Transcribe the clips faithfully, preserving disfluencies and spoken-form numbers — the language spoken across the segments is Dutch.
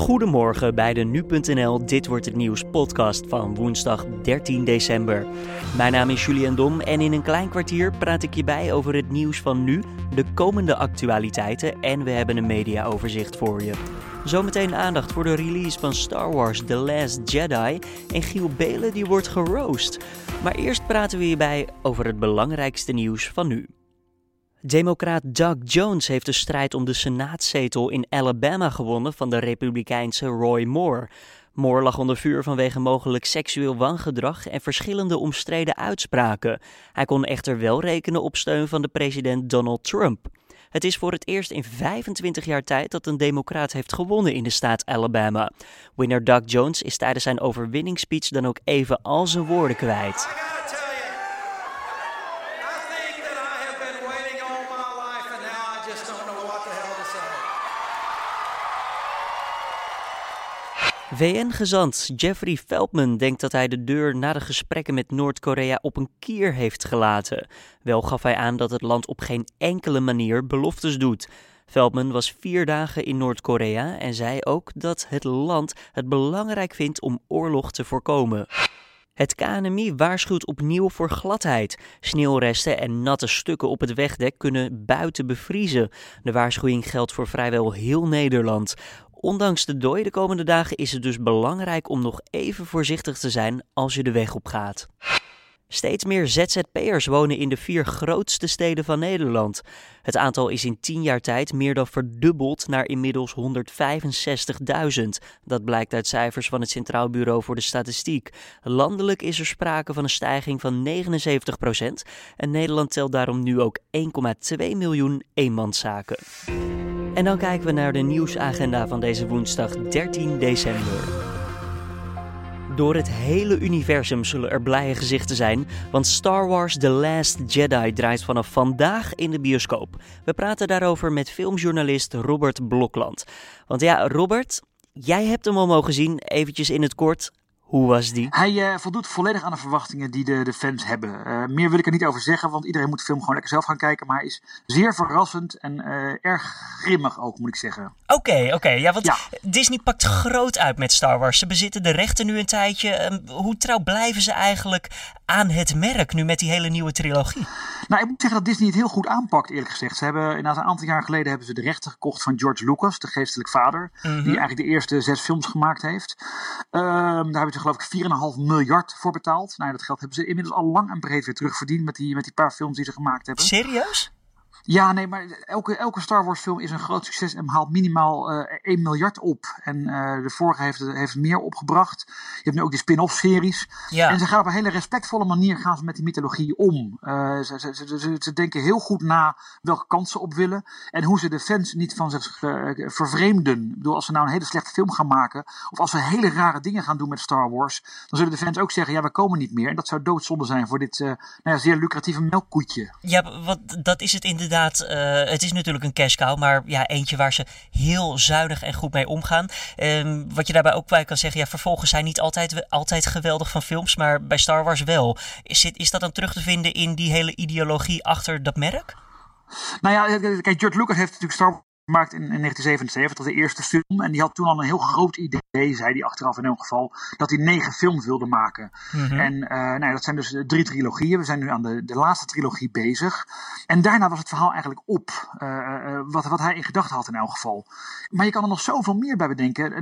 Goedemorgen bij de nu punt n l Dit Wordt Het Nieuws podcast van woensdag dertien december. Mijn naam is Julian Dom en in een klein kwartier praat ik je bij over het nieuws van nu, de komende actualiteiten en we hebben een mediaoverzicht voor je. Zometeen aandacht voor de release van Star Wars The Last Jedi en Giel Beelen die wordt geroost. Maar eerst praten we hierbij over het belangrijkste nieuws van nu. Democraat Doug Jones heeft de strijd om de senaatzetel in Alabama gewonnen van de republikeinse Roy Moore. Moore lag onder vuur vanwege mogelijk seksueel wangedrag en verschillende omstreden uitspraken. Hij kon echter wel rekenen op steun van de president Donald Trump. Het is voor het eerst in vijfentwintig jaar tijd dat een democraat heeft gewonnen in de staat Alabama. Winner Doug Jones is tijdens zijn overwinningsspeech dan ook even al zijn woorden kwijt. V N-gezant Jeffrey Feldman denkt dat hij de deur na de gesprekken met Noord-Korea op een kier heeft gelaten. Wel gaf hij aan dat het land op geen enkele manier beloftes doet. Feldman was vier dagen in Noord-Korea en zei ook dat het land het belangrijk vindt om oorlog te voorkomen. Het K N M I waarschuwt opnieuw voor gladheid. Sneeuwresten en natte stukken op het wegdek kunnen buiten bevriezen. De waarschuwing geldt voor vrijwel heel Nederland. Ondanks de dooi de komende dagen is het dus belangrijk om nog even voorzichtig te zijn als je de weg op gaat. Steeds meer Z Z P'ers wonen in de vier grootste steden van Nederland. Het aantal is in tien jaar tijd meer dan verdubbeld naar inmiddels honderdvijfenzestigduizend. Dat blijkt uit cijfers van het Centraal Bureau voor de Statistiek. Landelijk is er sprake van een stijging van negenenzeventig procent. En Nederland telt daarom nu ook één komma twee miljoen eenmanszaken. En dan kijken we naar de nieuwsagenda van deze woensdag dertien december. Door het hele universum zullen er blije gezichten zijn, want Star Wars The Last Jedi draait vanaf vandaag in de bioscoop. We praten daarover met filmjournalist Robert Blokland. Want ja, Robert, jij hebt hem al mogen zien, eventjes in het kort. Hoe was die? Hij uh, voldoet volledig aan de verwachtingen die de, de fans hebben. Uh, meer wil ik er niet over zeggen, want iedereen moet de film gewoon lekker zelf gaan kijken. Maar hij is zeer verrassend en uh, erg grimmig ook, moet ik zeggen. Oké, okay, oké. Okay. Ja, want ja. Disney pakt groot uit met Star Wars. Ze bezitten de rechten nu een tijdje. Uh, hoe trouw blijven ze eigenlijk aan het merk nu met die hele nieuwe trilogie? Nou, ik moet zeggen dat Disney het heel goed aanpakt, eerlijk gezegd. Ze hebben, een aantal jaar geleden hebben ze de rechten gekocht van George Lucas, de geestelijk vader. Mm-hmm. Die eigenlijk de eerste zes films gemaakt heeft. Uh, daar hebben ze geloof ik vier komma vijf miljard voor betaald. Nou, dat geld hebben ze inmiddels al lang en breed weer terugverdiend met die, met die paar films die ze gemaakt hebben. Serieus? Ja, nee, maar elke, elke Star Wars film is een groot succes en haalt minimaal uh, één miljard op. En uh, de vorige heeft, heeft meer opgebracht. Je hebt nu ook die spin-off series. Ja. En ze gaan op een hele respectvolle manier gaan ze met die mythologie om. Uh, ze, ze, ze, ze, ze denken heel goed na welke kant ze op willen. En hoe ze de fans niet van zich uh, vervreemden. Ik bedoel, als ze nou een hele slechte film gaan maken. Of als ze hele rare dingen gaan doen met Star Wars. Dan zullen de fans ook zeggen, ja, we komen niet meer. En dat zou doodzonde zijn voor dit uh, nou ja, zeer lucratieve melkkoetje. Ja, want dat is het inderdaad. Inderdaad, uh, het is natuurlijk een cash cow, maar ja, eentje waar ze heel zuinig en goed mee omgaan. Um, wat je daarbij ook bij kan zeggen, ja, vervolgen zijn niet altijd, altijd geweldig van films, maar bij Star Wars wel. Is, dit, is dat dan terug te vinden in die hele ideologie achter dat merk? Nou ja, kijk, George Lucas heeft natuurlijk Star Wars gemaakt in, in negentien zevenenzeventig, de eerste film. En die had toen al een heel groot idee, zei hij achteraf in elk geval, dat hij negen films wilde maken. Mm-hmm. En uh, nou ja, dat zijn dus drie trilogieën. We zijn nu aan de, de laatste trilogie bezig. En daarna was het verhaal eigenlijk op. Uh, wat, wat hij in gedachten had in elk geval. Maar je kan er nog zoveel meer bij bedenken.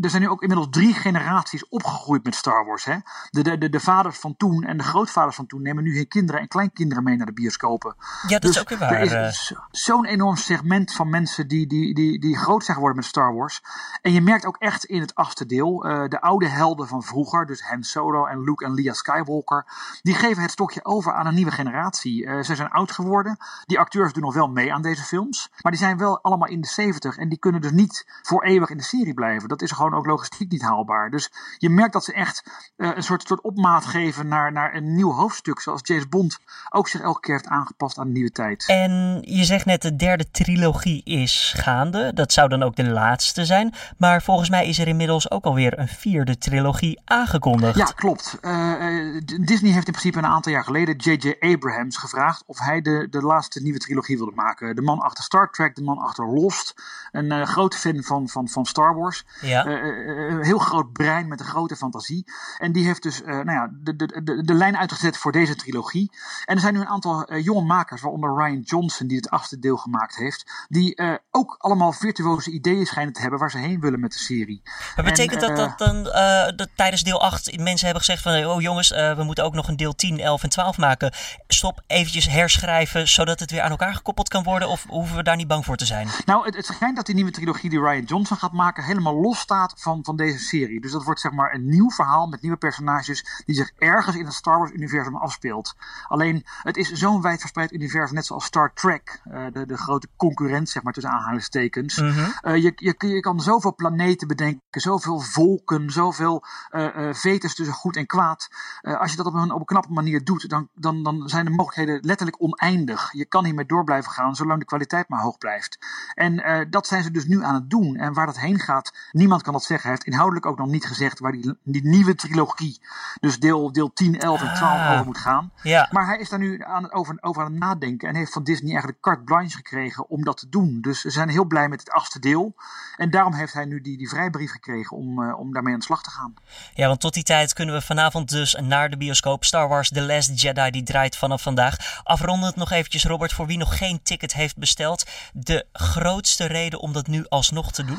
Er zijn nu ook inmiddels drie generaties opgegroeid met Star Wars. Hè? De, de, de, de vaders van toen en de grootvaders van toen nemen nu hun kinderen en kleinkinderen mee naar de bioscopen. Ja, dat dus is ook weer waar. Er is uh... zo'n enorm segment van mensen die Die, die, die, die groot zijn geworden met Star Wars. En je merkt ook echt in het achtste deel uh, de oude helden van vroeger, dus Han Solo en Luke en Leia Skywalker, die geven het stokje over aan een nieuwe generatie. Uh, ze zijn oud geworden. Die acteurs doen nog wel mee aan deze films, maar die zijn wel allemaal in de zeventig en die kunnen dus niet voor eeuwig in de serie blijven. Dat is gewoon ook logistiek niet haalbaar. Dus je merkt dat ze echt uh, een soort, soort opmaat geven naar, naar een nieuw hoofdstuk, zoals James Bond ook zich elke keer heeft aangepast aan de nieuwe tijd. En je zegt net de derde trilogie is is gaande. Dat zou dan ook de laatste zijn. Maar volgens mij is er inmiddels ook alweer een vierde trilogie aangekondigd. Ja, klopt. Uh, Disney heeft in principe een aantal jaar geleden J J. Abrams gevraagd of hij de, de laatste nieuwe trilogie wilde maken. De man achter Star Trek, de man achter Lost. Een uh, grote fan van, van, van Star Wars. Ja. Uh, uh, heel groot brein met een grote fantasie. En die heeft dus uh, nou ja, de, de, de, de lijn uitgezet voor deze trilogie. En er zijn nu een aantal uh, jonge makers, waaronder Ryan Johnson, die het achtste deel gemaakt heeft. Die uh, ook allemaal virtuose ideeën schijnen te hebben waar ze heen willen met de serie. Maar betekent en, uh, dat dat dan uh, dat tijdens deel acht mensen hebben gezegd van oh jongens, uh, we moeten ook nog een deel tien, elf en twaalf maken. Stop, eventjes herschrijven, zodat het weer aan elkaar gekoppeld kan worden? Of hoeven we daar niet bang voor te zijn? Nou, het, het schijnt dat die nieuwe trilogie die Ryan Johnson gaat maken helemaal los staat van, van deze serie. Dus dat wordt zeg maar een nieuw verhaal met nieuwe personages die zich ergens in het Star Wars universum afspeelt. Alleen, het is zo'n wijdverspreid universum, net zoals Star Trek, uh, de, de grote concurrent, zeg maar, tussen aanhalingstekens. Mm-hmm. Uh, je, je, je kan zoveel planeten bedenken, zoveel volken, zoveel uh, uh, vetes tussen goed en kwaad. Uh, als je dat op een, op een knappe manier doet, dan, dan, dan zijn de mogelijkheden letterlijk oneindig. Je kan hiermee door blijven gaan, zolang de kwaliteit maar hoog blijft. En uh, dat zijn ze dus nu aan het doen. En waar dat heen gaat, niemand kan dat zeggen. Hij heeft inhoudelijk ook nog niet gezegd waar die, die nieuwe trilogie, dus deel, deel tien, elf en twaalf ah, over moet gaan. Ja. Maar hij is daar nu aan, over, over aan het nadenken en heeft van Disney eigenlijk carte blanche gekregen om dat te doen. Dus ze zijn heel blij met het achtste deel. En daarom heeft hij nu die, die vrijbrief gekregen om, uh, om daarmee aan de slag te gaan. Ja, want tot die tijd kunnen we vanavond dus naar de bioscoop. Star Wars The Last Jedi, die draait vanaf vandaag. Afrondend nog eventjes, Robert, voor wie nog geen ticket heeft besteld, de grootste reden om dat nu alsnog te doen?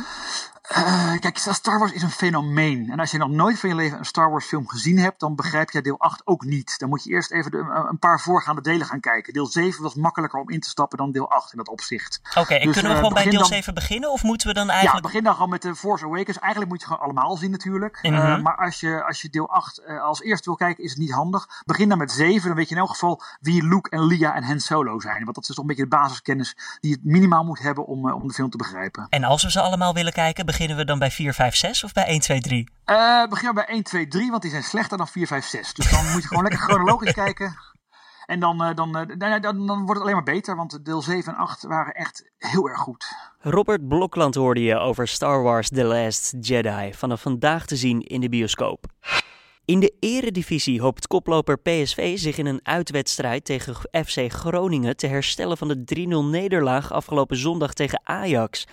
Uh, kijk, Star Wars is een fenomeen. En als je nog nooit van je leven een Star Wars film gezien hebt, dan begrijp jij deel acht ook niet. Dan moet je eerst even de, een paar voorgaande delen gaan kijken. Deel zeven was makkelijker om in te stappen dan deel acht in dat opzicht. Oké, okay, en dus, kunnen we gewoon uh, bij deel dan, zeven beginnen? Of moeten we dan eigenlijk... Ja, begin dan gewoon met The Force Awakens. Eigenlijk moet je gewoon allemaal zien natuurlijk. Mm-hmm. Uh, maar als je, als je deel acht uh, als eerste wil kijken, is het niet handig. Begin dan met zeven, dan weet je in elk geval wie Luke en Leia en Han Solo zijn. Want dat is toch een beetje de basiskennis die je minimaal moet hebben om, uh, om de film te begrijpen. En als we ze allemaal willen kijken, beginnen we dan bij vier, vijf, zes of bij één, twee, drie? Uh, beginnen we bij één, twee, drie, want die zijn slechter dan vier, vijf, zes. Dus dan moet je gewoon lekker chronologisch kijken. En dan, dan, dan, dan, dan wordt het alleen maar beter, want deel zeven en acht waren echt heel erg goed. Robert Blokland hoorde je over Star Wars The Last Jedi. Vanaf vandaag te zien in de bioscoop. In de eredivisie hoopt koploper P S V zich in een uitwedstrijd tegen F C Groningen te herstellen van de drie nul nederlaag afgelopen zondag tegen Ajax.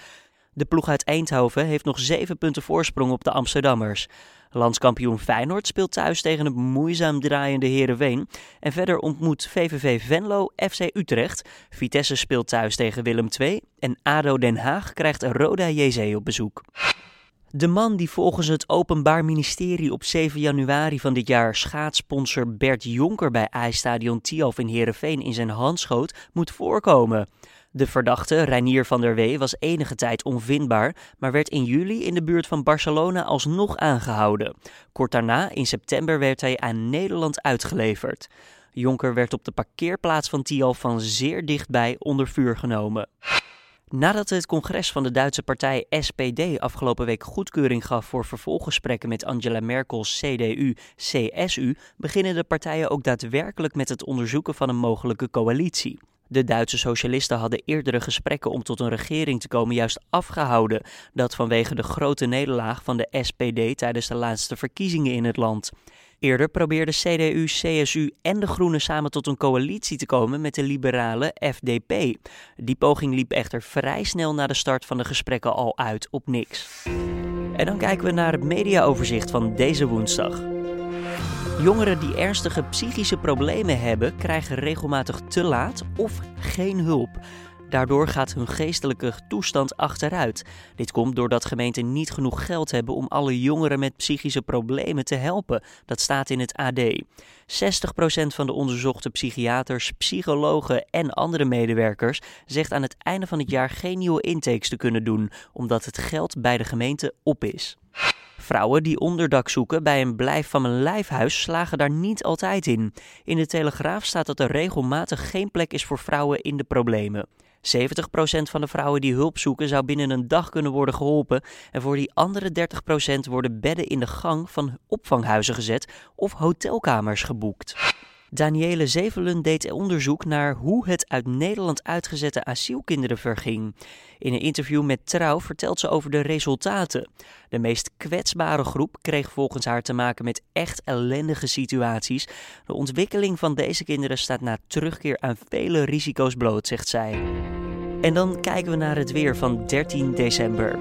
De ploeg uit Eindhoven heeft nog zeven punten voorsprong op de Amsterdammers. Landskampioen Feyenoord speelt thuis tegen het moeizaam draaiende Heerenveen. En verder ontmoet V V V Venlo F C Utrecht. Vitesse speelt thuis tegen Willem twee. En A D O Den Haag krijgt Roda J C op bezoek. De man die volgens het Openbaar Ministerie op zeven januari van dit jaar schaatssponsor Bert Jonker bij ijsstadion T I A F in Heerenveen in zijn hand schoot, moet voorkomen. De verdachte, Reinier van der Wee, was enige tijd onvindbaar, maar werd in juli in de buurt van Barcelona alsnog aangehouden. Kort daarna, in september, werd hij aan Nederland uitgeleverd. Jonker werd op de parkeerplaats van T I A F van zeer dichtbij onder vuur genomen. Nadat het congres van de Duitse partij S P D afgelopen week goedkeuring gaf voor vervolggesprekken met Angela Merkels C D U C S U, beginnen de partijen ook daadwerkelijk met het onderzoeken van een mogelijke coalitie. De Duitse socialisten hadden eerdere gesprekken om tot een regering te komen juist afgehouden. Dat vanwege de grote nederlaag van de S P D tijdens de laatste verkiezingen in het land. Eerder probeerden C D U, C S U en de Groenen samen tot een coalitie te komen met de liberale F D P. Die poging liep echter vrij snel na de start van de gesprekken al uit op niks. En dan kijken we naar het mediaoverzicht van deze woensdag. Jongeren die ernstige psychische problemen hebben, krijgen regelmatig te laat of geen hulp. Daardoor gaat hun geestelijke toestand achteruit. Dit komt doordat gemeenten niet genoeg geld hebben om alle jongeren met psychische problemen te helpen. Dat staat in het A D. zestig procent van de onderzochte psychiaters, psychologen en andere medewerkers zegt aan het einde van het jaar geen nieuwe intakes te kunnen doen, omdat het geld bij de gemeente op is. Vrouwen die onderdak zoeken bij een blijf van mijn lijfhuis slagen daar niet altijd in. In de Telegraaf staat dat er regelmatig geen plek is voor vrouwen in de problemen. zeventig procent van de vrouwen die hulp zoeken zou binnen een dag kunnen worden geholpen. En voor die andere dertig procent worden bedden in de gang van opvanghuizen gezet of hotelkamers geboekt. Daniële Zevelen deed onderzoek naar hoe het uit Nederland uitgezette asielkinderen verging. In een interview met Trouw vertelt ze over de resultaten. De meest kwetsbare groep kreeg volgens haar te maken met echt ellendige situaties. De ontwikkeling van deze kinderen staat na terugkeer aan vele risico's bloot, zegt zij. En dan kijken we naar het weer van dertien december.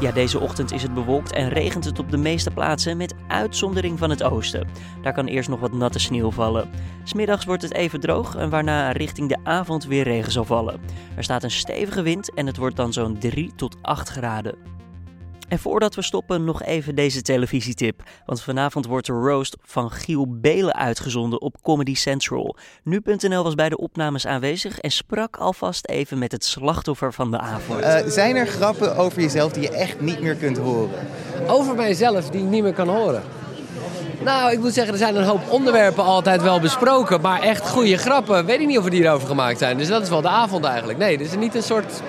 Ja, deze ochtend is het bewolkt en regent het op de meeste plaatsen met uitzondering van het oosten. Daar kan eerst nog wat natte sneeuw vallen. 'S Middags wordt het even droog en waarna richting de avond weer regen zal vallen. Er staat een stevige wind en het wordt dan zo'n drie tot acht graden. En voordat we stoppen nog even deze televisietip. Want vanavond wordt de roast van Giel Beelen uitgezonden op Comedy Central. nu punt n l was bij de opnames aanwezig en sprak alvast even met het slachtoffer van de avond. Uh, zijn er grappen over jezelf die je echt niet meer kunt horen? Over mijzelf die ik niet meer kan horen? Nou, ik moet zeggen, er zijn een hoop onderwerpen altijd wel besproken. Maar echt goede grappen, weet ik niet of er die erover gemaakt zijn. Dus dat is wel de avond eigenlijk. Nee, er is niet een soort,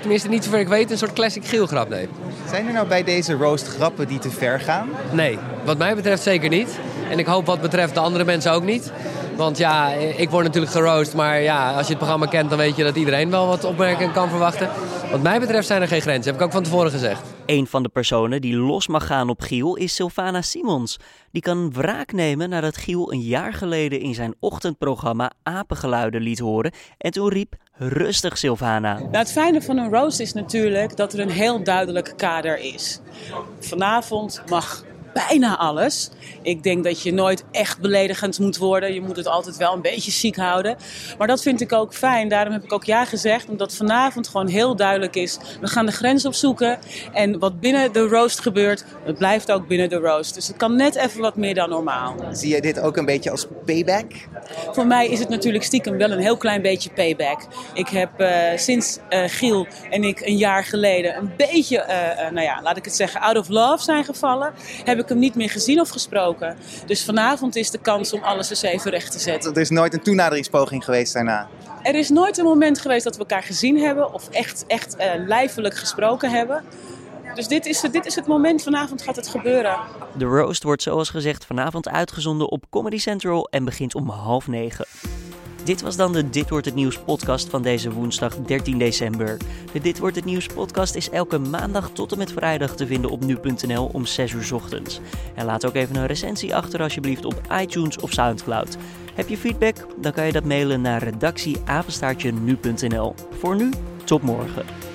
tenminste niet zover ik weet, een soort classic Gielgrap, nee. Zijn er nou bij deze roast grappen die te ver gaan? Nee, wat mij betreft zeker niet. En ik hoop wat betreft de andere mensen ook niet. Want ja, ik word natuurlijk geroost. Maar ja, als je het programma kent, dan weet je dat iedereen wel wat opmerkingen kan verwachten. Wat mij betreft zijn er geen grenzen, heb ik ook van tevoren gezegd. Een van de personen die los mag gaan op Giel is Sylvana Simons. Die kan wraak nemen nadat Giel een jaar geleden in zijn ochtendprogramma apengeluiden liet horen. En toen riep: rustig Sylvana. Nou, het fijne van een roast is natuurlijk dat er een heel duidelijk kader is. Vanavond mag bijna alles. Ik denk dat je nooit echt beledigend moet worden. Je moet het altijd wel een beetje chic houden. Maar dat vind ik ook fijn. Daarom heb ik ook ja gezegd. Omdat vanavond gewoon heel duidelijk is. We gaan de grens opzoeken. En wat binnen de roast gebeurt, het blijft ook binnen de roast. Dus het kan net even wat meer dan normaal. Zie je dit ook een beetje als payback? Voor mij is het natuurlijk stiekem wel een heel klein beetje payback. Ik heb uh, sinds uh, Giel en ik een jaar geleden een beetje, uh, uh, nou ja, laat ik het zeggen, out of love zijn gevallen. Heb ik hem niet meer gezien of gesproken. Dus vanavond is de kans om alles eens even recht te zetten. Er is nooit een toenaderingspoging geweest daarna? Er is nooit een moment geweest dat we elkaar gezien hebben of echt, echt uh, lijfelijk gesproken hebben. Dus dit is, dit is het moment, vanavond gaat het gebeuren. De roast wordt zoals gezegd vanavond uitgezonden op Comedy Central en begint om half negen. Dit was dan de Dit Wordt Het Nieuws podcast van deze woensdag dertien december. De Dit Wordt Het Nieuws podcast is elke maandag tot en met vrijdag te vinden op nu punt n l om zes uur ochtends. En laat ook even een recensie achter alsjeblieft op iTunes of Soundcloud. Heb je feedback? Dan kan je dat mailen naar redactie apenstaartje nu punt n l. Voor nu, tot morgen.